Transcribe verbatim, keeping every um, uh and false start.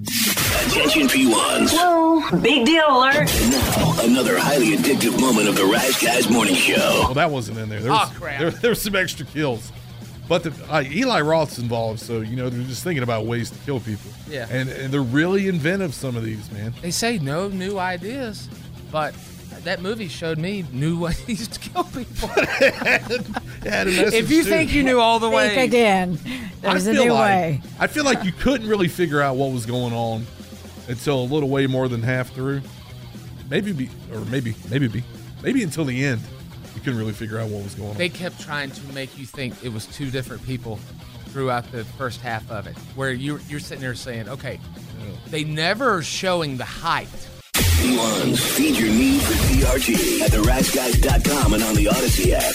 Attention P ones. Whoa, big deal alert. Now, another highly addictive moment of the Rise Guys Morning Show. Well, that wasn't in there. there was, oh, crap. There, there was some extra kills. But the, uh, Eli Roth's involved, so, you know, they're just thinking about ways to kill people. Yeah. And, and they're really inventive, some of these, man. They say no new ideas, but that movie showed me new ways to kill people. If you too. think you knew all the ways. I think again. There's a new like, way. I feel like you couldn't really figure out what was going on until a little way more than half through. Maybe be, or maybe, maybe be, maybe until the end. You couldn't really figure out what was going on. They kept trying to make you think it was two different people throughout the first half of it, where you, you're sitting there saying, okay, yeah. They never are showing the height. P ones, feed your need for C R T at the rise guys dot com and on the Odyssey app.